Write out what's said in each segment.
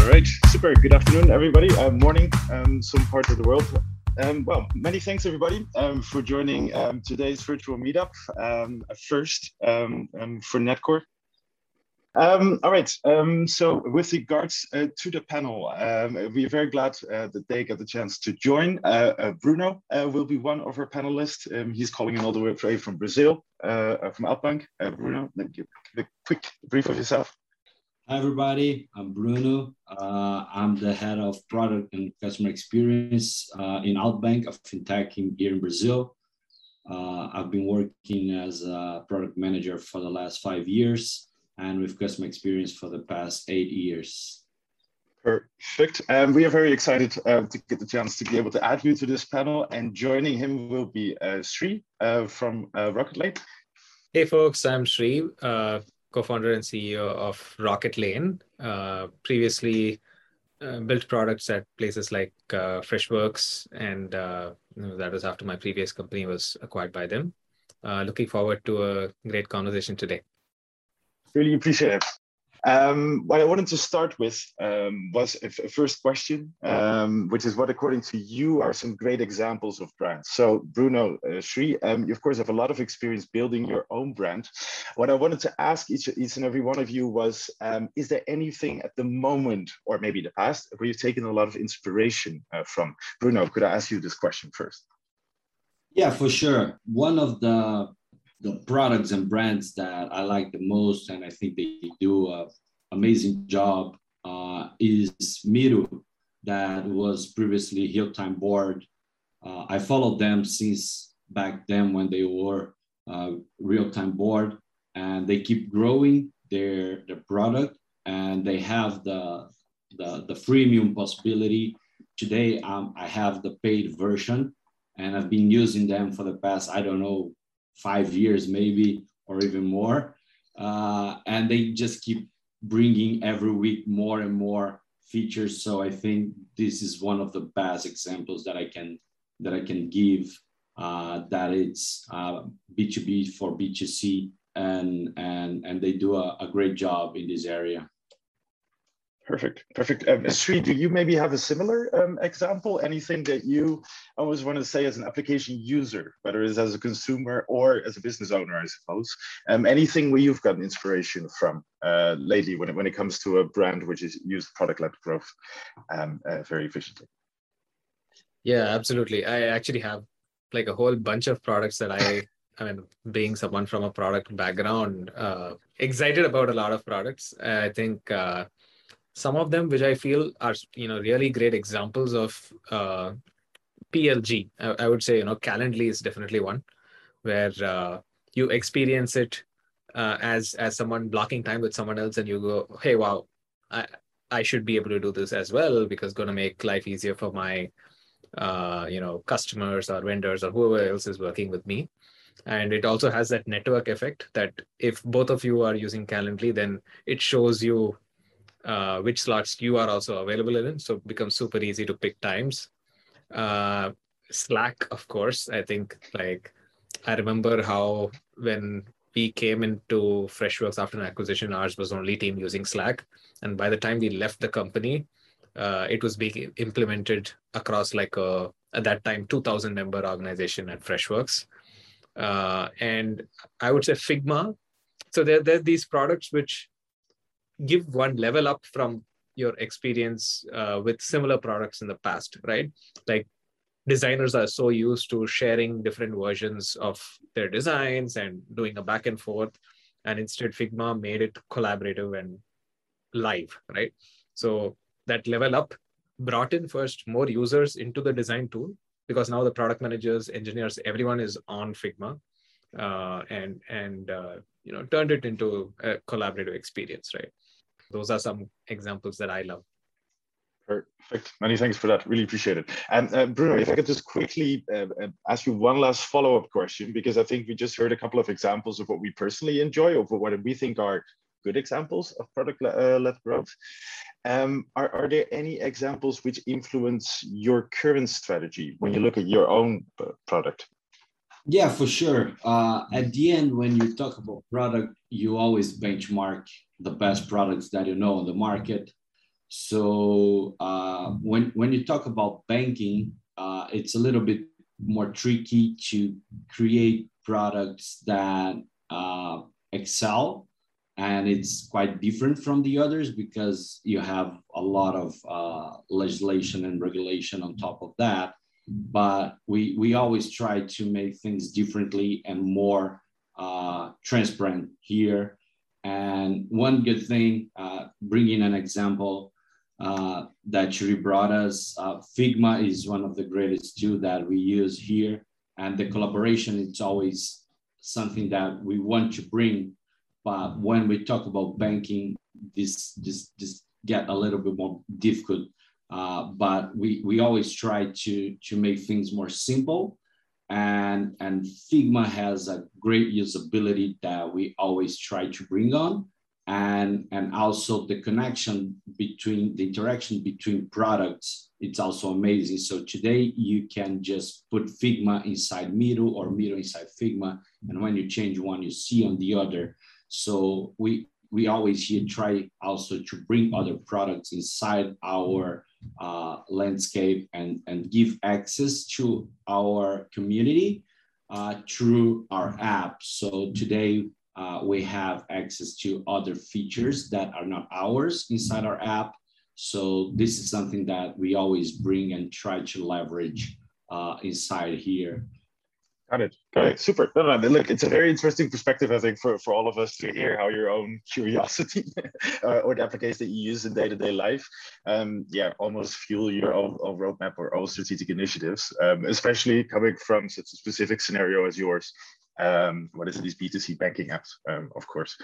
All right, super. Good afternoon, everybody. Morning, some parts of the world. Well, many thanks, everybody, for joining today's virtual meetup, first for Netcore. All right, so with regards to the panel, we're very glad that they got the chance to join. Bruno will be one of our panelists. He's calling in all the way from Brazil, from Alt.bank. Bruno, let me give a quick brief of yourself. Hi, everybody. I'm Bruno. I'm the head of product and customer experience in Alt.bank, a fintech here in Brazil. I've been working as a product manager for the last 5 years. And with customer experience for the past 8 years. Perfect. We are very excited to get the chance to be able to add you to this panel. And joining him will be Sri from Rocketlane. Hey, folks. I'm Sri, co-founder and CEO of Rocketlane. Previously built products at places like Freshworks, and that was after my previous company was acquired by them. Looking forward to a great conversation today. Really appreciate it. What I wanted to start with was a first question, which is what, according to you, are some great examples of brands? So Bruno, Sri, you of course have a lot of experience building your own brand. What I wanted to ask each and every one of you was, is there anything at the moment, or maybe the past, where you've taken a lot of inspiration from? Bruno, could I ask you this question first? Yeah, for sure. One of the products and brands that I like the most, and I think they do an amazing job, is Miro, that was previously Hilltime Board. I followed them since back then when they were Real-Time Board, and they keep growing their product, and they have the freemium possibility. Today, I have the paid version, and I've been using them for the past, I don't know, 5 years maybe, or even more. And they just keep bringing every week more and more features. So I think this is one of the best examples that I can give, that it's B2B for B2C, and they do a great job in this area. Perfect, perfect. Sri, do you maybe have a similar example? Anything that you always want to say as an application user, whether it's as a consumer or as a business owner, I suppose? Anything where you've gotten inspiration from lately when it comes to a brand which is used product-led growth very efficiently? Yeah, absolutely. I actually have like a whole bunch of products that I mean, being someone from a product background, excited about a lot of products. I think some of them, which I feel are, really great examples of PLG. I would say, Calendly is definitely one where you experience it as someone blocking time with someone else, and you go, hey, wow, I should be able to do this as well, because it's going to make life easier for my, customers or vendors or whoever else is working with me. And it also has that network effect that if both of you are using Calendly, then it shows you which slots you are also available in. So it becomes super easy to pick times. Slack, of course. I think I remember how when we came into Freshworks after an acquisition, ours was the only team using Slack. And by the time we left the company, it was being implemented across at that time, 2,000 member organization at Freshworks. And I would say Figma. So there are these products which give one level up from your experience with similar products in the past, right? Like designers are so used to sharing different versions of their designs and doing a back and forth. And instead Figma made it collaborative and live, right? So that level up brought in first more users into the design tool, because now the product managers, engineers, everyone is on Figma and turned it into a collaborative experience, right? Those are some examples that I love. Perfect. Many thanks for that. Really appreciate it. And Bruno, if I could just quickly ask you one last follow-up question, because I think we just heard a couple of examples of what we personally enjoy, of what we think are good examples of product-led growth. Are there any examples which influence your current strategy when you look at your own product? Yeah, for sure. At the end, when you talk about product, you always benchmark the best products that you know on the market. So when you talk about banking, it's a little bit more tricky to create products that excel, and it's quite different from the others because you have a lot of legislation and regulation on top of that. But we always try to make things differently and more transparent here. And one good thing, bringing an example that Shuri brought us, Figma is one of the greatest tools that we use here. And the collaboration, it's always something that we want to bring. But when we talk about banking, this gets a little bit more difficult. But we always try to make things more simple. And Figma has a great usability that we always try to bring on. And also the connection between, the interaction between products, it's also amazing. So today you can just put Figma inside Miro or Miro inside Figma. And when you change one, you see on the other. So we always here try also to bring other products inside our landscape and give access to our community through our app. So today we have access to other features that are not ours inside our app. So this is something that we always bring and try to leverage inside here. Got it. Super. No. Look, it's a very interesting perspective, I think, for all of us to hear how your own curiosity or the applications that you use in day-to-day life, almost fuel your own roadmap or own strategic initiatives, especially coming from such a specific scenario as yours. What is it, these B2C banking apps, of course.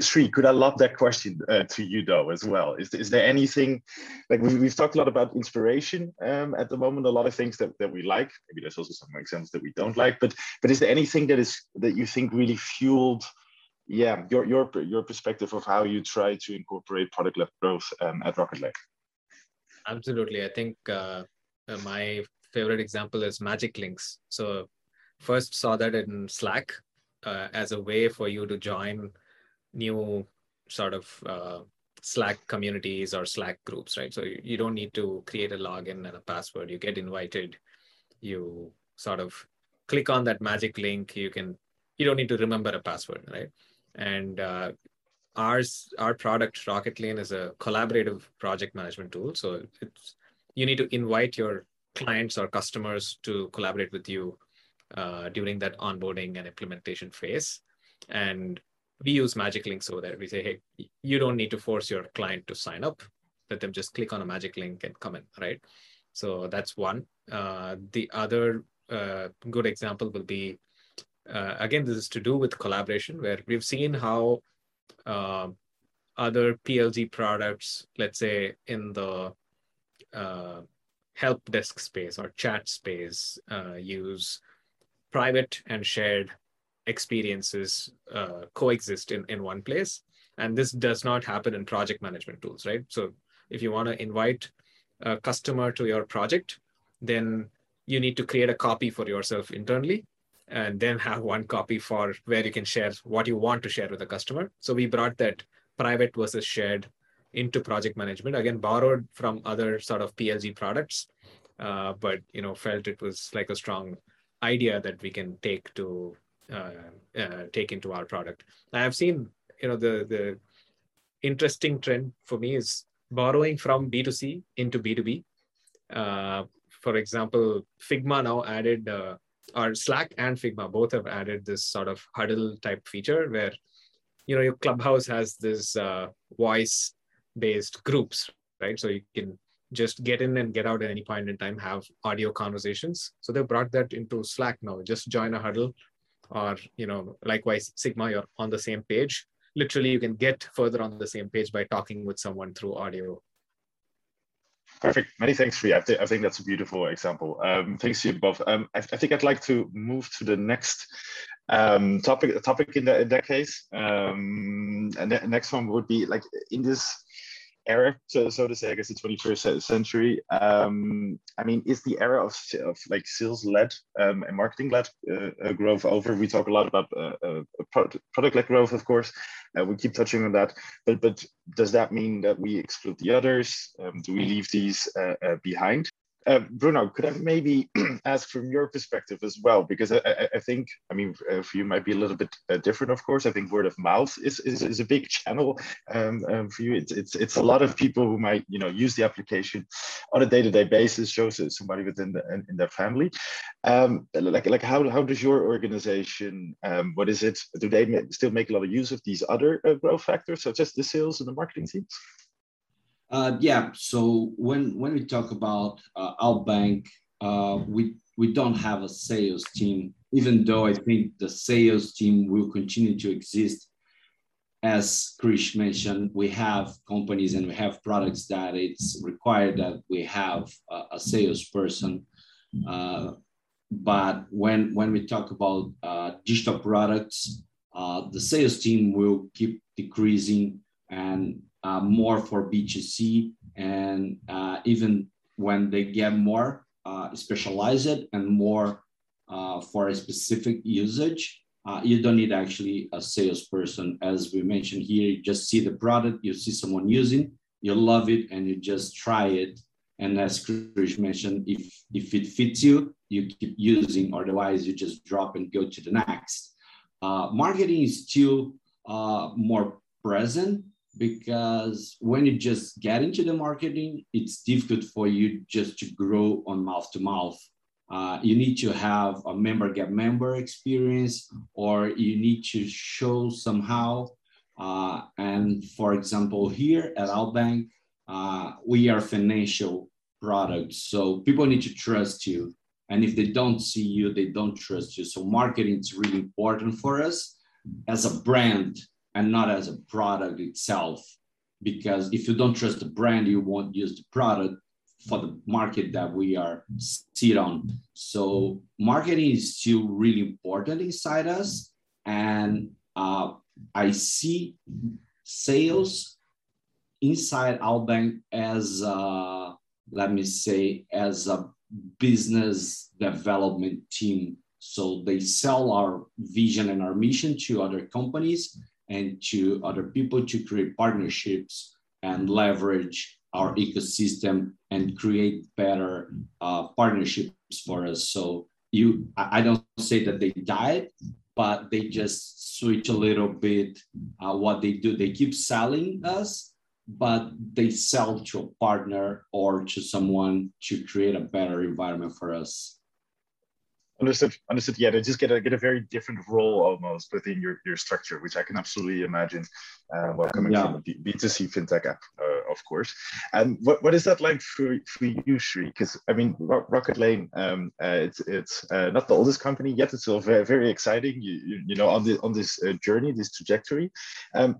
Sri, could I lob that question to you though as well? Is there anything, like we've talked a lot about inspiration at the moment, a lot of things that we like, maybe there's also some examples that we don't like, but is there anything that you think really fueled your perspective of how you try to incorporate product-led growth at Rocketlane? Absolutely, I think my favorite example is Magic Links. So first saw that in Slack as a way for you to join new sort of Slack communities or Slack groups, right? So you don't need to create a login and a password. You get invited, you sort of click on that magic link. You don't need to remember a password, right? And our product, Rocketlane, is a collaborative project management tool. So you need to invite your clients or customers to collaborate with you during that onboarding and implementation phase. And we use Magic Links over there. We say, hey, you don't need to force your client to sign up. Let them just click on a Magic Link and come in, right? So that's one. The other good example will be, again, this is to do with collaboration, where we've seen how other PLG products, let's say in the help desk space or chat space, use private and shared experiences coexist in one place. And this does not happen in project management tools, right? So if you want to invite a customer to your project, then you need to create a copy for yourself internally and then have one copy for where you can share what you want to share with the customer. So we brought that private versus shared into project management, again, borrowed from other sort of PLG products, but felt it was like a strong idea that we can take into our product. I have seen, the interesting trend for me is borrowing from B2C into B2B. For example, Figma now added, or Slack and Figma both have added this sort of huddle type feature where, your Clubhouse has this voice-based groups, right? So you can just get in and get out at any point in time, have audio conversations. So they brought that into Slack now. Just join a huddle or, likewise, Sigma, you're on the same page. Literally, you can get further on the same page by talking with someone through audio. Perfect. Many thanks, Sri. I think that's a beautiful example. Thanks to you both. I think I'd like to move to the next topic in that case. And the next one would be like in this error, so to say, I guess the 21st century. I mean, is the era of like sales-led and marketing-led growth over? We talk a lot about product-led growth, of course. We keep touching on that, but does that mean that we exclude the others? Do we leave these behind? Bruno, could I maybe ask from your perspective as well? Because I think, I mean, for you might be a little bit different, of course. I think word of mouth is a big channel for you. It's a lot of people who might, you know, use the application on a day-to-day basis, shows somebody within in their family. Like how does your organization, what is it? Do they still make a lot of use of these other growth factors, such as the sales and the marketing teams? Yeah, so when we talk about Alt.bank, we don't have a sales team, even though I think the sales team will continue to exist. As Krish mentioned, we have companies and we have products that it's required that we have a salesperson. But when we talk about digital products, the sales team will keep decreasing and more for B2C, and even when they get more specialized and more for a specific usage, you don't need actually a salesperson. As we mentioned here, you just see the product, you see someone using, you love it, and you just try it. And as Krish mentioned, if it fits you, you keep using, otherwise you just drop and go to the next. Marketing is still more present, because when you just get into the marketing, it's difficult for you just to grow on mouth to mouth. You need to have a member get member experience, or you need to show somehow. And for example, here at Alt.bank, we are financial products. So people need to trust you. And if they don't see you, they don't trust you. So marketing is really important for us as a brand, and not as a product itself, because if you don't trust the brand, you won't use the product for the market that we are sit on. So marketing is still really important inside us. And I see sales inside Alt.bank as, let me say, as a business development team. So they sell our vision and our mission to other companies and to other people to create partnerships and leverage our ecosystem and create better partnerships for us. So I don't say that they died, but they just switch a little bit what they do. They keep selling us, but they sell to a partner or to someone to create a better environment for us. Understood. Yeah, they just get a very different role almost within your structure, which I can absolutely imagine. Well, coming from a B2C fintech app, of course. And what is that like for you, Sri? Because I mean, Rocketlane, it's not the oldest company yet. It's still very, very exciting. You know, on this journey, this trajectory.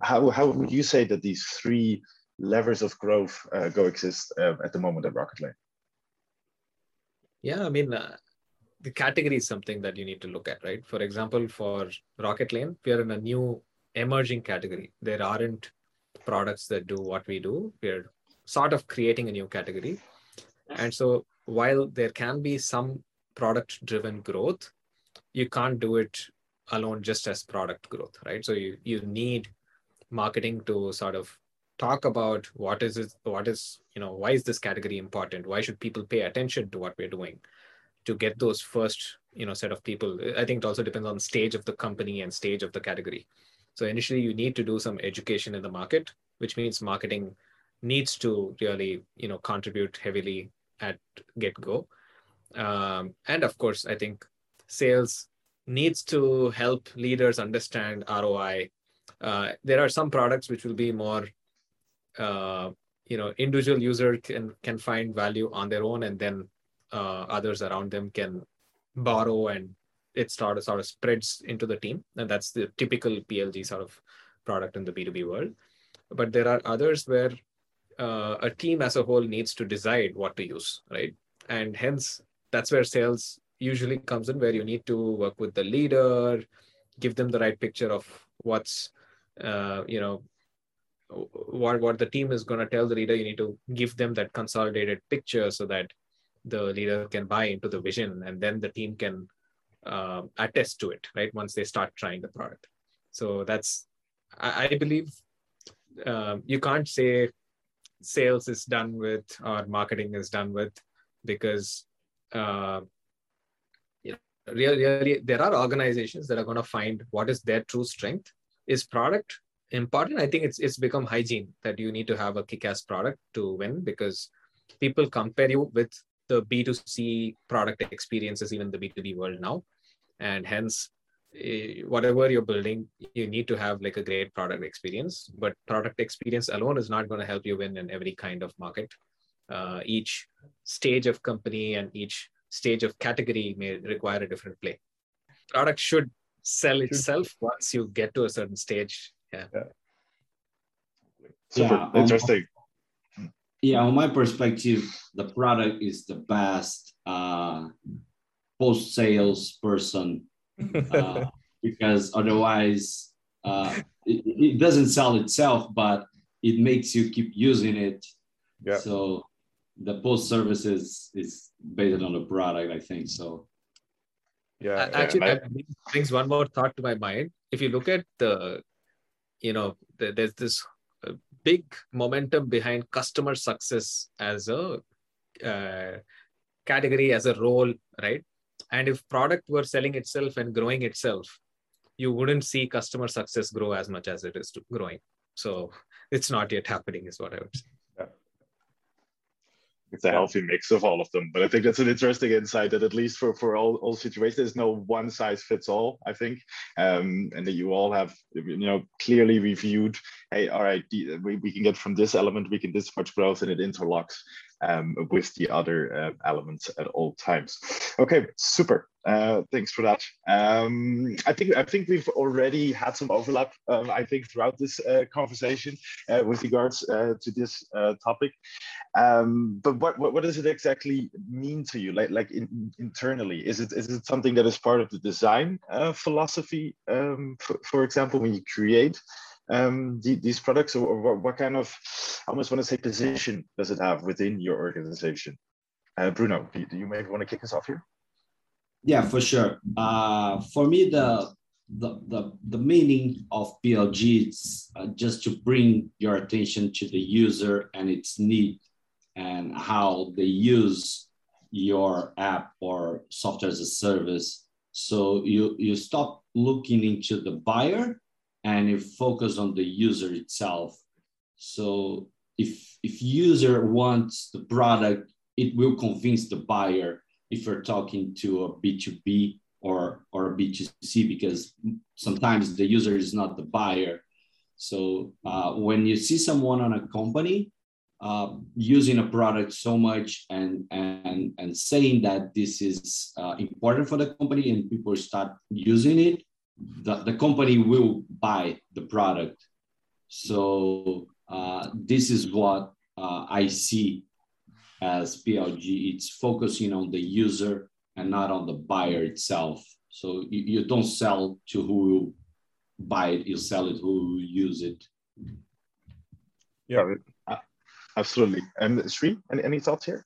How would you say that these three levers of growth coexist at the moment at Rocketlane? Yeah, I mean. The category is something that you need to look at, right? For example, for Rocketlane, we are in a new emerging category. There aren't products that do what we do. We're sort of creating a new category. And so while there can be some product-driven growth, you can't do it alone just as product growth, right? So you need marketing to sort of talk about what is it, what is, you know, why is this category important? Why should people pay attention to what we're doing? To get those first, you know, set of people. I think it also depends on stage of the company and stage of the category. So initially you need to do some education in the market, which means marketing needs to really, you know, contribute heavily at get-go. And of course, I think sales needs to help leaders understand ROI. There are some products which will be more, you know, individual user can find value on their own, and then others around them can borrow, and it sort of spreads into the team. And that's the typical PLG sort of product in the B2B world. But there are others where a team as a whole needs to decide what to use, right? And hence, that's where sales usually comes in, where you need to work with the leader, give them the right picture of what's, what the team is going to tell the leader, you need to give them that consolidated picture so that the leader can buy into the vision, and then the team can attest to it, right? Once they start trying the product. So that's, I believe you can't say sales is done with or marketing is done with, because really there are organizations that are going to find what is their true strength. Is product important? I think it's become hygiene that you need to have a kick-ass product to win, because people compare you with the B2C product experiences, even the B2B world now. And hence, whatever you're building, you need to have like a great product experience, but product experience alone is not going to help you win in every kind of market. Each stage of company and each stage of category may require a different play. Product should sell itself once you get to a certain stage. Yeah. Super interesting. Yeah, on my perspective, the product is the best post-sales person because otherwise it doesn't sell itself, but it makes you keep using it. Yeah. So the post-services is based on the product, I think so. Yeah. Actually, that brings one more thought to my mind. If you look at the, you know, there's this big momentum behind customer success as a category, as a role, right? And if product were selling itself and growing itself, you wouldn't see customer success grow as much as it is growing. So it's not yet happening is what I would say. Yeah. It's a healthy mix of all of them. But I think that's an interesting insight that at least for all situations, there's no one size fits all, I think. And that you all have, you know, clearly reviewed, hey, all right, we can get from this element, we can this much growth, and it interlocks with the other elements at all times. Okay, super. Thanks for that. I think we've already had some overlap, I think, throughout this conversation with regards to this topic. But what does it exactly mean to you? Like internally, is it something that is part of the design philosophy, for example, when you create these products, or what kind of, I almost want to say, position does it have within your organization? Bruno, do you maybe want to kick us off here? Yeah, for sure. For me, the meaning of PLG is just to bring your attention to the user and its need and how they use your app or software as a service. So you stop looking into the buyer and you focus on the user itself. So if user wants the product, it will convince the buyer. If you're talking to a B2B or a B2C, because sometimes the user is not the buyer. So when you see someone on a company using a product so much and saying that this is important for the company and people start using it, the company will buy the product. So this is what I see as PLG. It's focusing on the user and not on the buyer itself. So you don't sell to who will buy it, you sell it who will use it. Yeah, absolutely. And Sri, any thoughts here?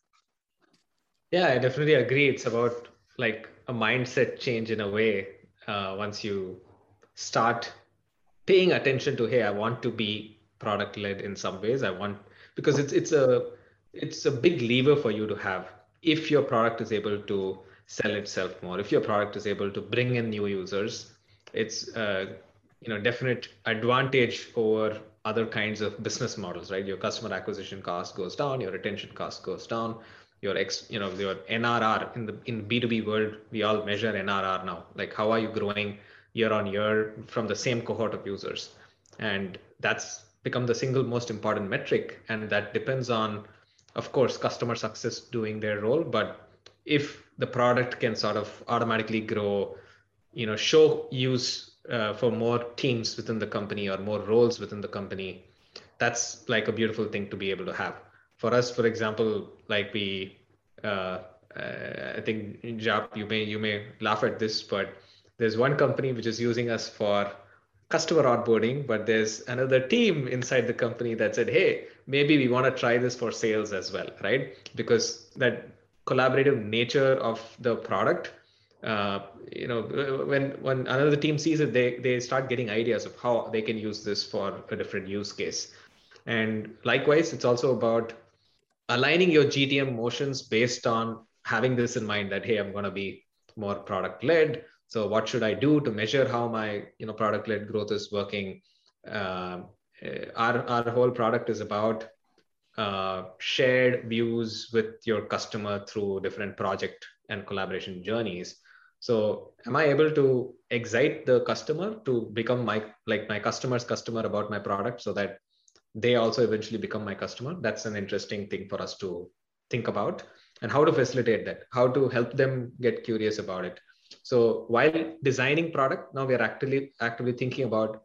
Yeah, I definitely agree. It's about like a mindset change in a way. Once you start paying attention to, hey, I want to be product led in some ways. Because it's a big lever for you to have if your product is able to sell itself more, if your product is able to bring in new users. It's definite advantage over other kinds of business models, right? Your customer acquisition cost goes down, your retention cost goes down, your NRR in B2B world, we all measure NRR now, like how are you growing year on year from the same cohort of users, and that's become the single most important metric, and that depends on, of course, customer success doing their role. But if the product can sort of automatically grow, show use for more teams within the company or more roles within the company, that's like a beautiful thing to be able to have. For us, for example, like we, I think, Jap, you may laugh at this, but there's one company which is using us for customer onboarding, but there's another team inside the company that said, hey, maybe we want to try this for sales as well, right? Because that collaborative nature of the product, you know, when another team sees it, they start getting ideas of how they can use this for a different use case. And likewise, it's also about aligning your GTM motions based on having this in mind that, hey, I'm going to be more product led. So what should I do to measure how my, you know, product led growth is working? Our whole product is about shared views with your customer through different project and collaboration journeys. So am I able to excite the customer to become my customer's customer about my product so that they also eventually become my customer? That's an interesting thing for us to think about, and how to facilitate that, how to help them get curious about it. So while designing product, now we are actively thinking about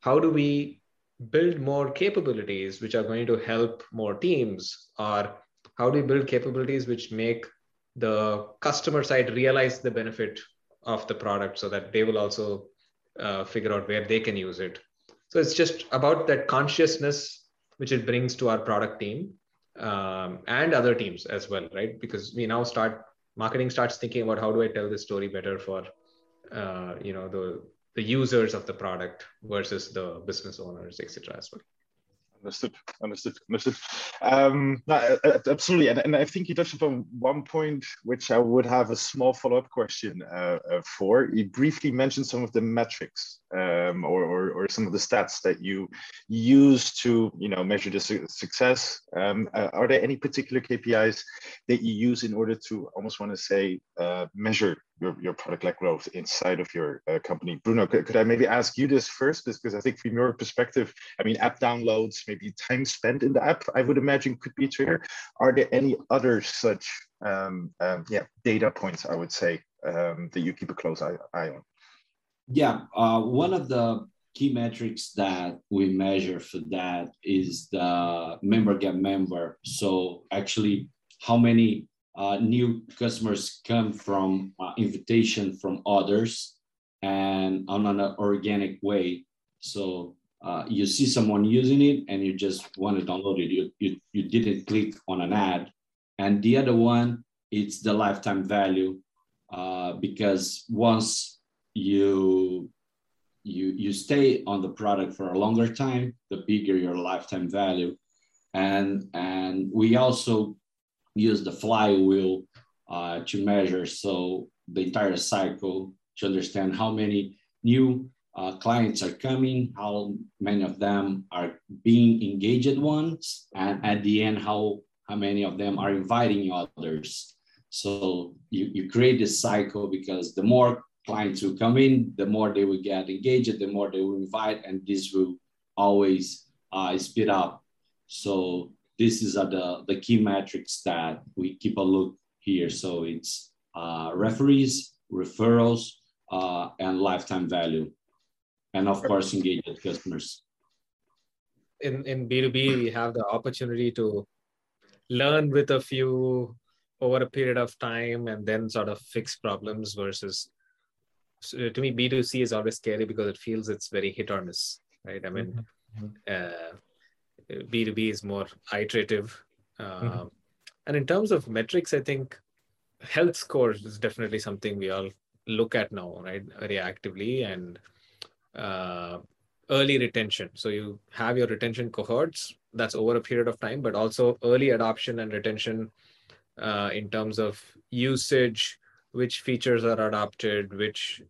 how do we build more capabilities which are going to help more teams, or how do we build capabilities which make the customer side realize the benefit of the product so that they will also figure out where they can use it. So it's just about that consciousness which it brings to our product team and other teams as well, right? Because we now marketing starts thinking about how do I tell this story better for you know, the users of the product versus the business owners, etc. as well. Understood. No, absolutely. And I think you touched upon one point, which I would have a small follow-up question for. You briefly mentioned some of the metrics or some of the stats that you use to, you know, measure the success. Are there any particular KPIs that you use in order to, almost want to say, measure your product-led growth inside of your company? Bruno, could I maybe ask you this first? Because I think from your perspective, I mean, app downloads, maybe time spent in the app, I would imagine could be triggered. Are there any other such data points, I would say, that you keep a close eye on? Yeah, one of the key metrics that we measure for that is the member. So actually, how many new customers come from invitation from others and on an organic way. So you see someone using it and you just want to download it. You didn't click on an ad. And the other one, it's the lifetime value, because once you stay on the product for a longer time, the bigger your lifetime value. And we also use the flywheel to measure, so the entire cycle, to understand how many new clients are coming, how many of them are being engaged ones, and at the end, how many of them are inviting others. So you create this cycle, because the more clients who come in, the more they will get engaged, the more they will invite, and this will always speed up. So this is the key metrics that we keep a look here. So it's referees, referrals, and lifetime value. And of course, engaged customers. In B2B, we have the opportunity to learn with a few over a period of time and then sort of fix problems, versus, to me, B2C is always scary because it feels it's very hit or miss, right? I mean, B2B is more iterative. And in terms of metrics, I think health scores is definitely something we all look at now, right? Very actively, and early retention. So you have your retention cohorts, that's over a period of time, but also early adoption and retention in terms of usage, which features are adopted, which,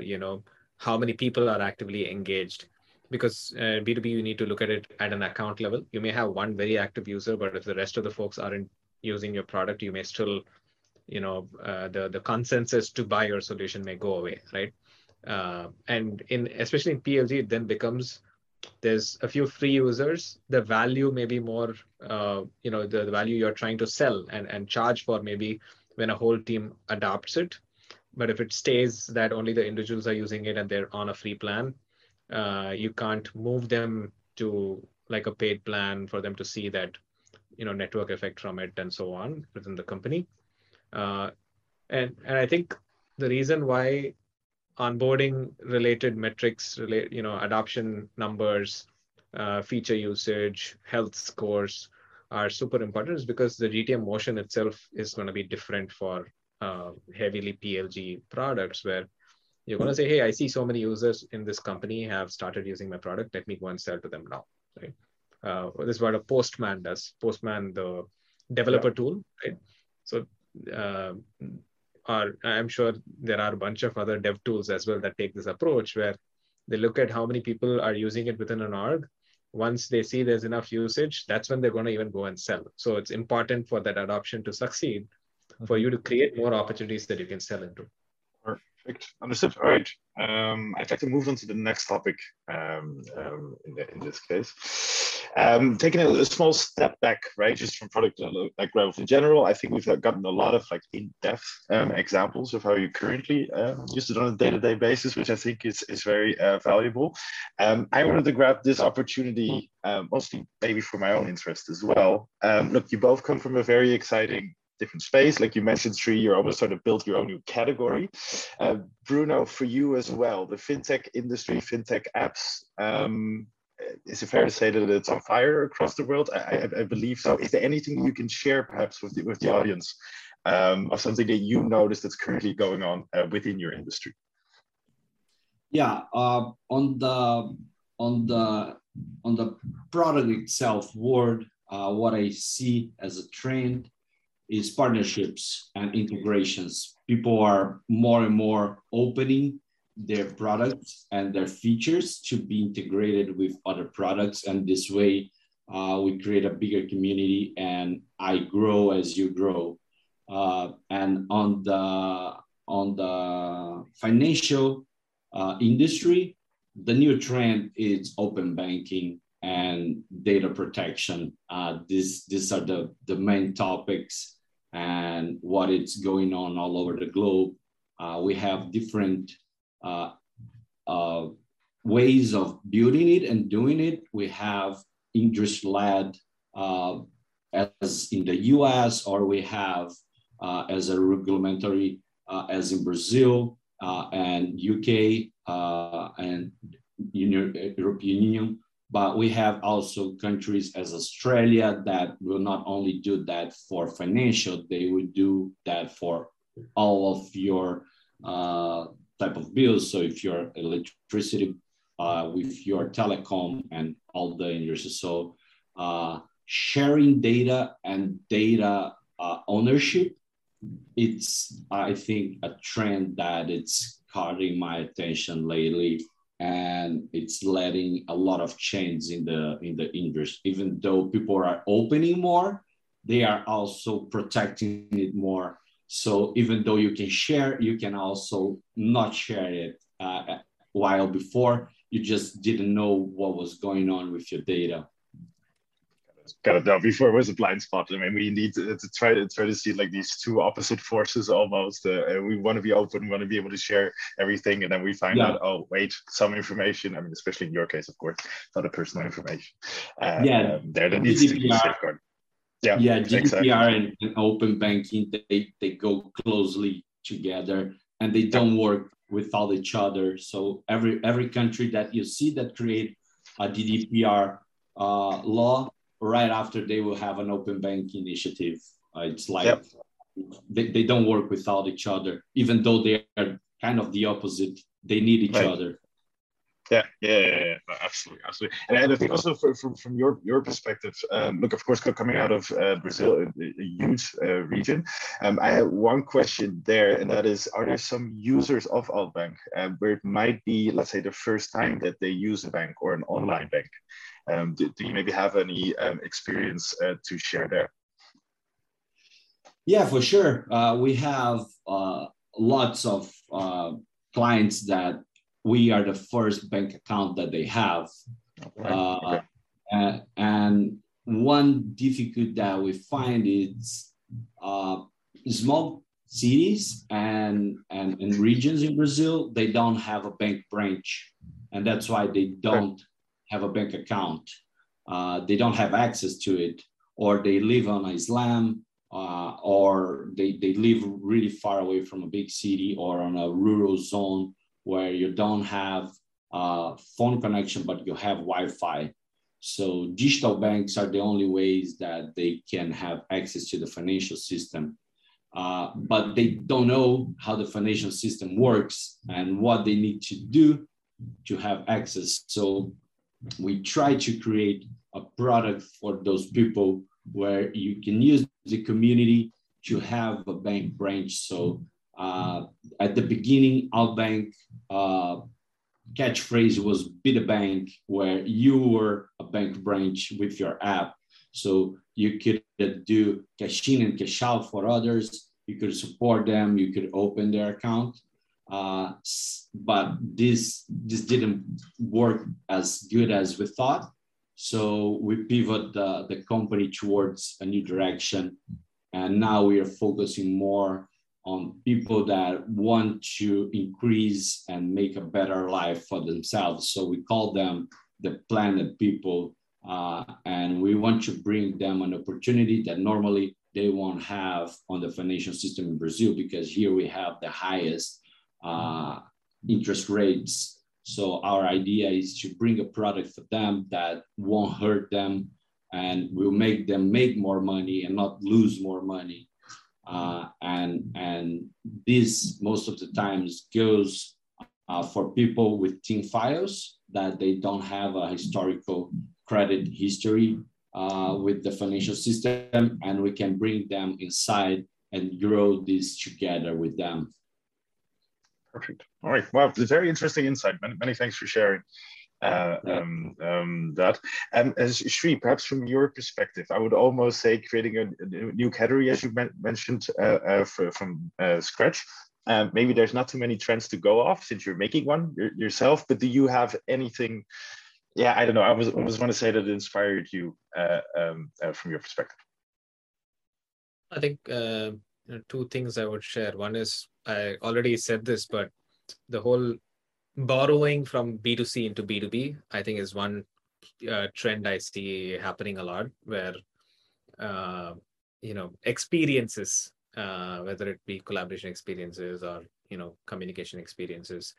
you know, how many people are actively engaged. Because B2B, you need to look at it at an account level. You may have one very active user, but if the rest of the folks aren't using your product, you may still, you know, the consensus to buy your solution may go away, right? And especially in PLG, it then becomes, there's a few free users, the value may be more, you know, the value you're trying to sell and charge for maybe when a whole team adopts it. But if it stays that only the individuals are using it and they're on a free plan, you can't move them to like a paid plan for them to see that, you know, network effect from it and so on within the company. And I think the reason why onboarding related metrics, adoption numbers, feature usage, health scores are super important, is because the GTM motion itself is going to be different for heavily PLG products, where you're going to say, hey, I see so many users in this company have started using my product. Let me go and sell to them now. Right? This is what a Postman does. Postman, the developer tool. Right? So I'm sure there are a bunch of other dev tools as well that take this approach, where they look at how many people are using it within an org. Once they see there's enough usage, that's when they're going to even go and sell. So it's important for that adoption to succeed, for you to create more opportunities that you can sell into. Perfect. Understood. All right. I'd like to move on to the next topic in this case. Taking a small step back, right, just from product growth in general, I think we've gotten a lot of in-depth examples of how you currently use it on a day-to-day basis, which I think is very valuable. I wanted to grab this opportunity, mostly maybe for my own interest as well. Look, you both come from a very exciting different space. Like you mentioned, Sri, you're almost sort of built your own new category. Bruno, for you as well, the fintech industry, fintech apps, is it fair to say that it's on fire across the world? I believe so. Is there anything you can share perhaps with the audience of something that you noticed that's currently going on within your industry? Yeah, on the product itself world, what I see as a trend is partnerships and integrations. People are more and more opening their products and their features to be integrated with other products. And this way, we create a bigger community and I grow as you grow. And on the financial industry, the new trend is open banking and data protection. These are the main topics and what is going on all over the globe. We have different ways of building it and doing it. We have industry-led as in the US, or we have as a regulatory as in Brazil and UK and European Union. But we have also countries as Australia that will not only do that for financial, they will do that for all of your type of bills. So if your electricity, with your telecom and all the industries. So sharing data and data ownership, it's, I think, a trend that it's catching my attention lately. And it's letting a lot of change in the industry. Even though people are opening more, they are also protecting it more. So even though you can share, you can also not share it. While before, you just didn't know what was going on with your data. Got it. Now, before it was a blind spot. I mean, we need to try to see these two opposite forces almost. We want to be open, we want to be able to share everything, and then we find out, oh, wait, some information. I mean, especially in your case, of course, it's not a personal information. That needs to be safeguarded. Yeah, GDPR exactly. And open banking, they go closely together, and they don't work without each other. So every country that you see that create a GDPR law, right after they will have an open bank initiative. It's like they don't work without each other, even though they are kind of the opposite. They need each other. Yeah. No, absolutely. And I think also from your perspective, look, of course, coming out of Brazil, a huge region, I have one question there, and that is, are there some users of Alt.bank where it might be, let's say, the first time that they use a bank or an online bank? Do you maybe have any experience to share there? Yeah, for sure. We have lots of clients that we are the first bank account that they have. Okay. And one difficulty that we find is small cities and regions in Brazil, they don't have a bank branch. And that's why they don't have a bank account. They don't have access to it, or they live on Islam, or they live really far away from a big city or on a rural zone where you don't have phone connection, but you have Wi-Fi. So digital banks are the only ways that they can have access to the financial system, but they don't know how the financial system works and what they need to do to have access. So we try to create a product for those people where you can use the community to have a bank branch. So at the beginning, Alt.bank catchphrase was "Be the bank," where you were a bank branch with your app. So you could do cash in and cash out for others. You could support them. You could open their account. But this didn't work as good as we thought. So we pivot the company towards a new direction. And now we are focusing more on people that want to increase and make a better life for themselves. So we call them the planet people. And we want to bring them an opportunity that normally they won't have on the financial system in Brazil, because here we have the highest interest rates. So our idea is to bring a product for them that won't hurt them and will make them make more money and not lose more money. And this most of the times goes for people with thin files that they don't have a historical credit history with the financial system, and we can bring them inside and grow this together with them. Perfect. All right. Wow, very interesting insight. Many thanks for sharing that. And as Sri, perhaps from your perspective, I would almost say creating a new category, as you mentioned, from scratch. Maybe there's not too many trends to go off since you're making one yourself, but do you have anything? Yeah, I don't know. I was going to say that it inspired you from your perspective. I think two things I would share. One is, I already said this, but the whole borrowing from B2C into B2B, I think, is one trend I see happening a lot, where, experiences, whether it be collaboration experiences or, communication experiences.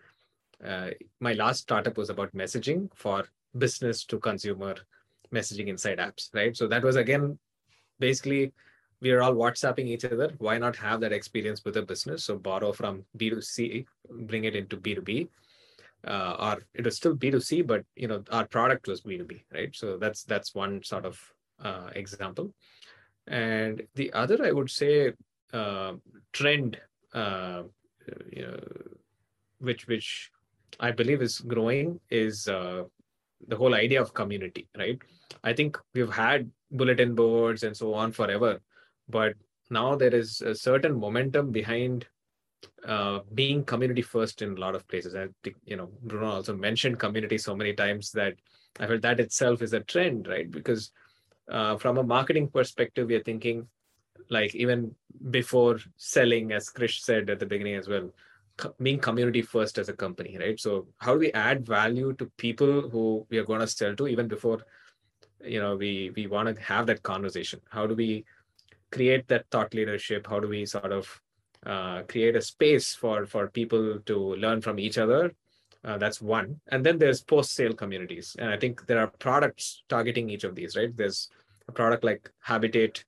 My last startup was about messaging for business to consumer messaging inside apps, right? So that was, again, basically, we are all WhatsApping each other. Why not have that experience with a business? So borrow from B2C, bring it into B2B, or it was still B2C, but our product was B2B, right? So that's one sort of example. And the other, I would say, trend, which I believe is growing, is the whole idea of community, right? I think we've had bulletin boards and so on forever. But now there is a certain momentum behind being community first in a lot of places. I think, Bruno also mentioned community so many times that I felt that itself is a trend, right? Because from a marketing perspective, we are thinking, like, even before selling, as Krish said at the beginning as well, being community first as a company, right? So how do we add value to people who we are going to sell to, even before, we want to have that conversation? How do we create that thought leadership? How do we sort of create a space for people to learn from each other? That's one. And then there's post-sale communities. And I think there are products targeting each of these, right? There's a product like Habitat,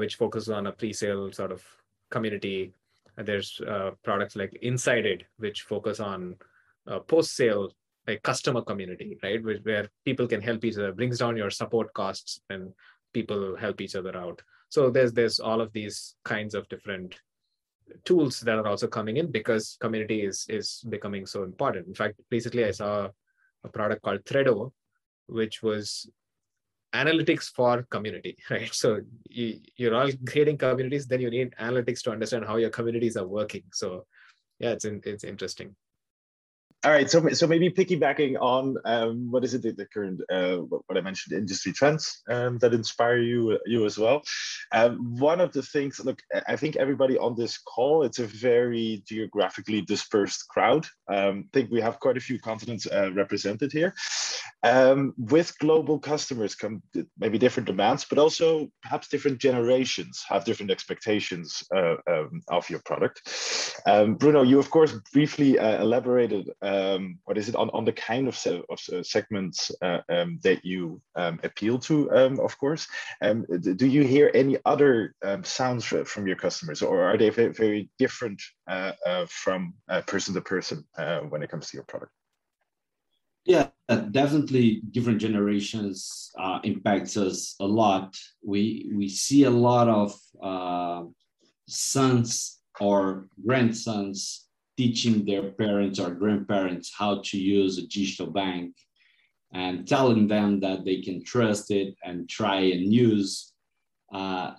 which focuses on a pre-sale sort of community. And there's products like Insided, which focus on post-sale, like customer community, right? Where people can help each other, brings down your support costs, and people help each other out. So there's all of these kinds of different tools that are also coming in, because community is becoming so important. In fact, recently I saw a product called Threadover, which was analytics for community, right? So you're all creating communities, then you need analytics to understand how your communities are working. So yeah, it's interesting. All right, so maybe piggybacking on what is it the current what I mentioned, industry trends that inspire you as well. One of the things, look, I think everybody on this call, it's a very geographically dispersed crowd. I think we have quite a few continents represented here. With global customers come maybe different demands, but also perhaps different generations have different expectations of your product. Bruno, you of course briefly elaborated on the kind of segments that you appeal to, of course. Do you hear any other sounds from your customers, or are they very different from person to person when it comes to your product? Yeah, definitely different generations impacts us a lot. We see a lot of sons or grandsons teaching their parents or grandparents how to use a digital bank and telling them that they can trust it and try and use.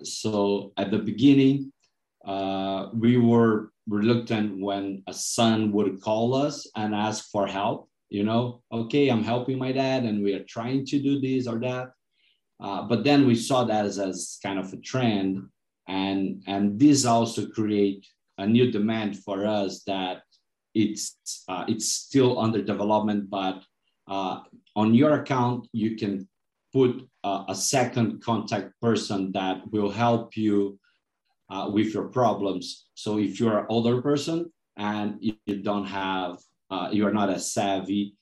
So at the beginning, we were reluctant when a son would call us and ask for help. You know, okay, I'm helping my dad and we are trying to do this or that. But then we saw that as kind of a trend. And this also creates a new demand for us that it's still under development, but on your account, you can put a second contact person that will help you with your problems. So if you're an older person and you don't have you are not as savvy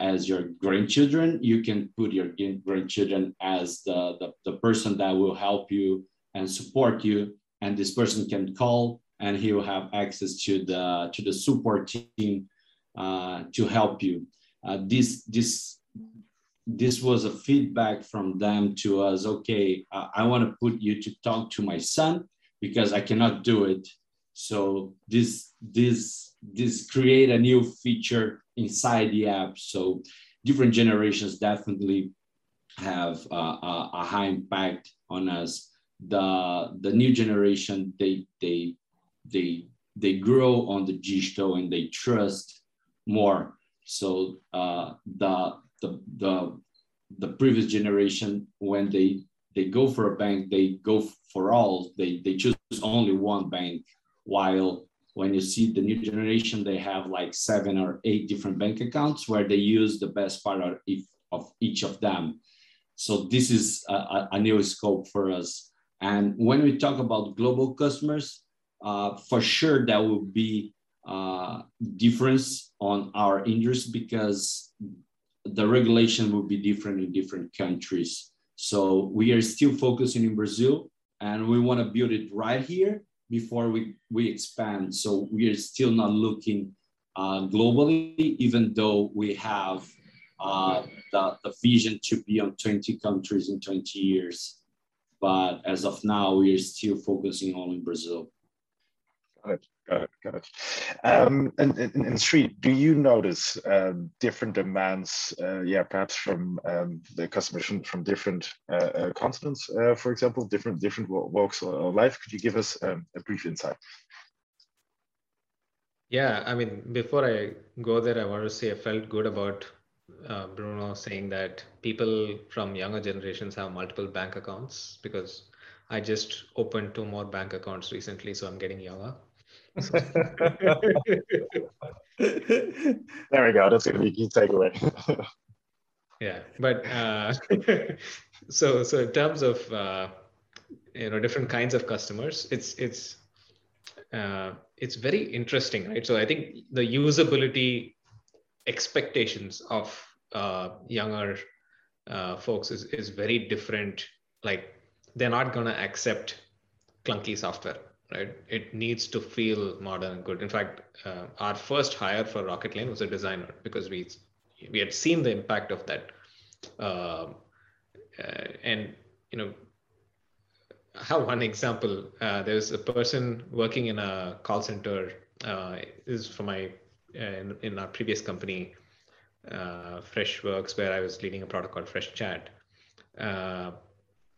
as your grandchildren, you can put your grandchildren as the person that will help you and support you. And this person can call and he will have access to the support team to help you. This was a feedback from them to us. Okay, I want to put you to talk to my son because I cannot do it. So this create a new feature inside the app. So different generations definitely have a high impact on us. The new generation, they grow on the digital and they trust more. So the previous generation, when they go for a bank, they go for all. They choose only one bank, while when you see the new generation, they have like 7 or 8 different bank accounts where they use the best part of each of them. So this is a new scope for us. And when we talk about global customers, for sure there will be difference on our industry because the regulation will be different in different countries. So we are still focusing in Brazil and we want to build it right here before we expand. So we are still not looking globally, even though we have the vision to be on 20 countries in 20 years. But as of now, we are still focusing on Brazil. Got it. And Sri, do you notice different demands, perhaps from the customers from different continents, for example, different walks of life? Could you give us a brief insight? Yeah, I mean, before I go there, I want to say I felt good about Bruno saying that people from younger generations have multiple bank accounts because I just opened 2 more bank accounts recently, so I'm getting younger. There we go. That's going to be a key takeaway. Yeah, but so in terms of different kinds of customers, it's very interesting, right? So I think the usability expectations of younger folks is very different. Like they're not going to accept clunky software. Right, it needs to feel modern and good. In fact, our first hire for Rocketlane was a designer because we had seen the impact of that, and I have one example. There's a person working in a call center. This is from my in our previous company, Freshworks, where I was leading a product called FreshChat.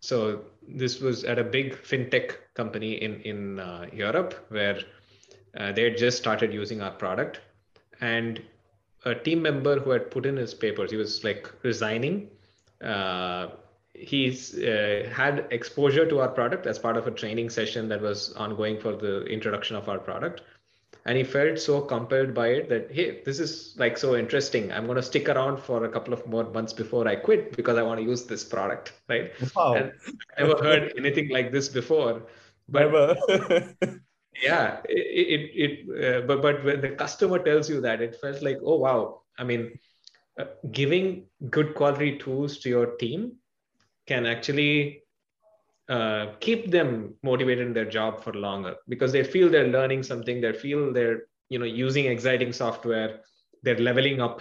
So this was at a big fintech company in Europe where they had just started using our product, and a team member who had put in his papers. He was like resigning. He's had exposure to our product as part of a training session that was ongoing for the introduction of our product. And he felt so compelled by it that, hey, this is like so interesting. I'm going to stick around for a couple of more months before I quit because I want to use this product, right? Wow. And I never heard anything like this before. But yeah, but when the customer tells you that, it felt like, oh, wow. I mean, giving good quality tools to your team can actually keep them motivated in their job for longer, because they feel they're learning something, they feel they're, you know, using exciting software, they're leveling up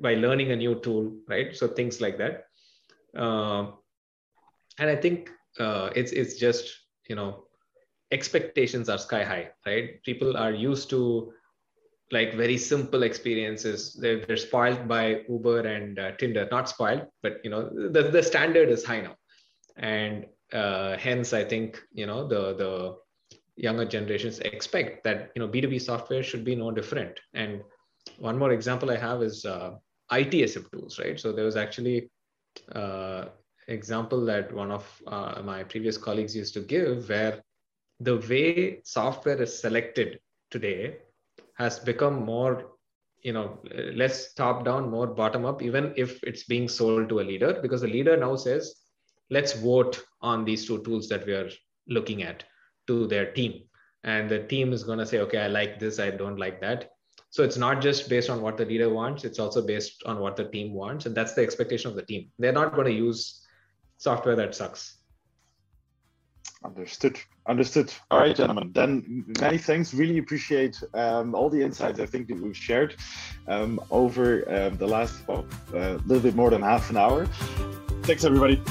by learning a new tool, right? So things like that. And I think it's just, you know, expectations are sky high, right? People are used to like very simple experiences. They're spoiled by Uber and Tinder, not spoiled, but you know, the standard is high now. And hence I think, you know, the younger generations expect that, you know, B2B software should be no different. And one more example I have is ITSM tools, right? So there was actually example that one of my previous colleagues used to give, where the way software is selected today has become more, you know, less top down, more bottom up, even if it's being sold to a leader, because the leader now says, let's vote on these two tools that we are looking at to their team. And the team is going to say, okay, I like this, I don't like that. So it's not just based on what the leader wants, it's also based on what the team wants. And that's the expectation of the team. They're not going to use software that sucks. Understood. All right, gentlemen. Then many thanks. Really appreciate all the insights I think that we've shared over the last little bit more than half an hour. Thanks, everybody.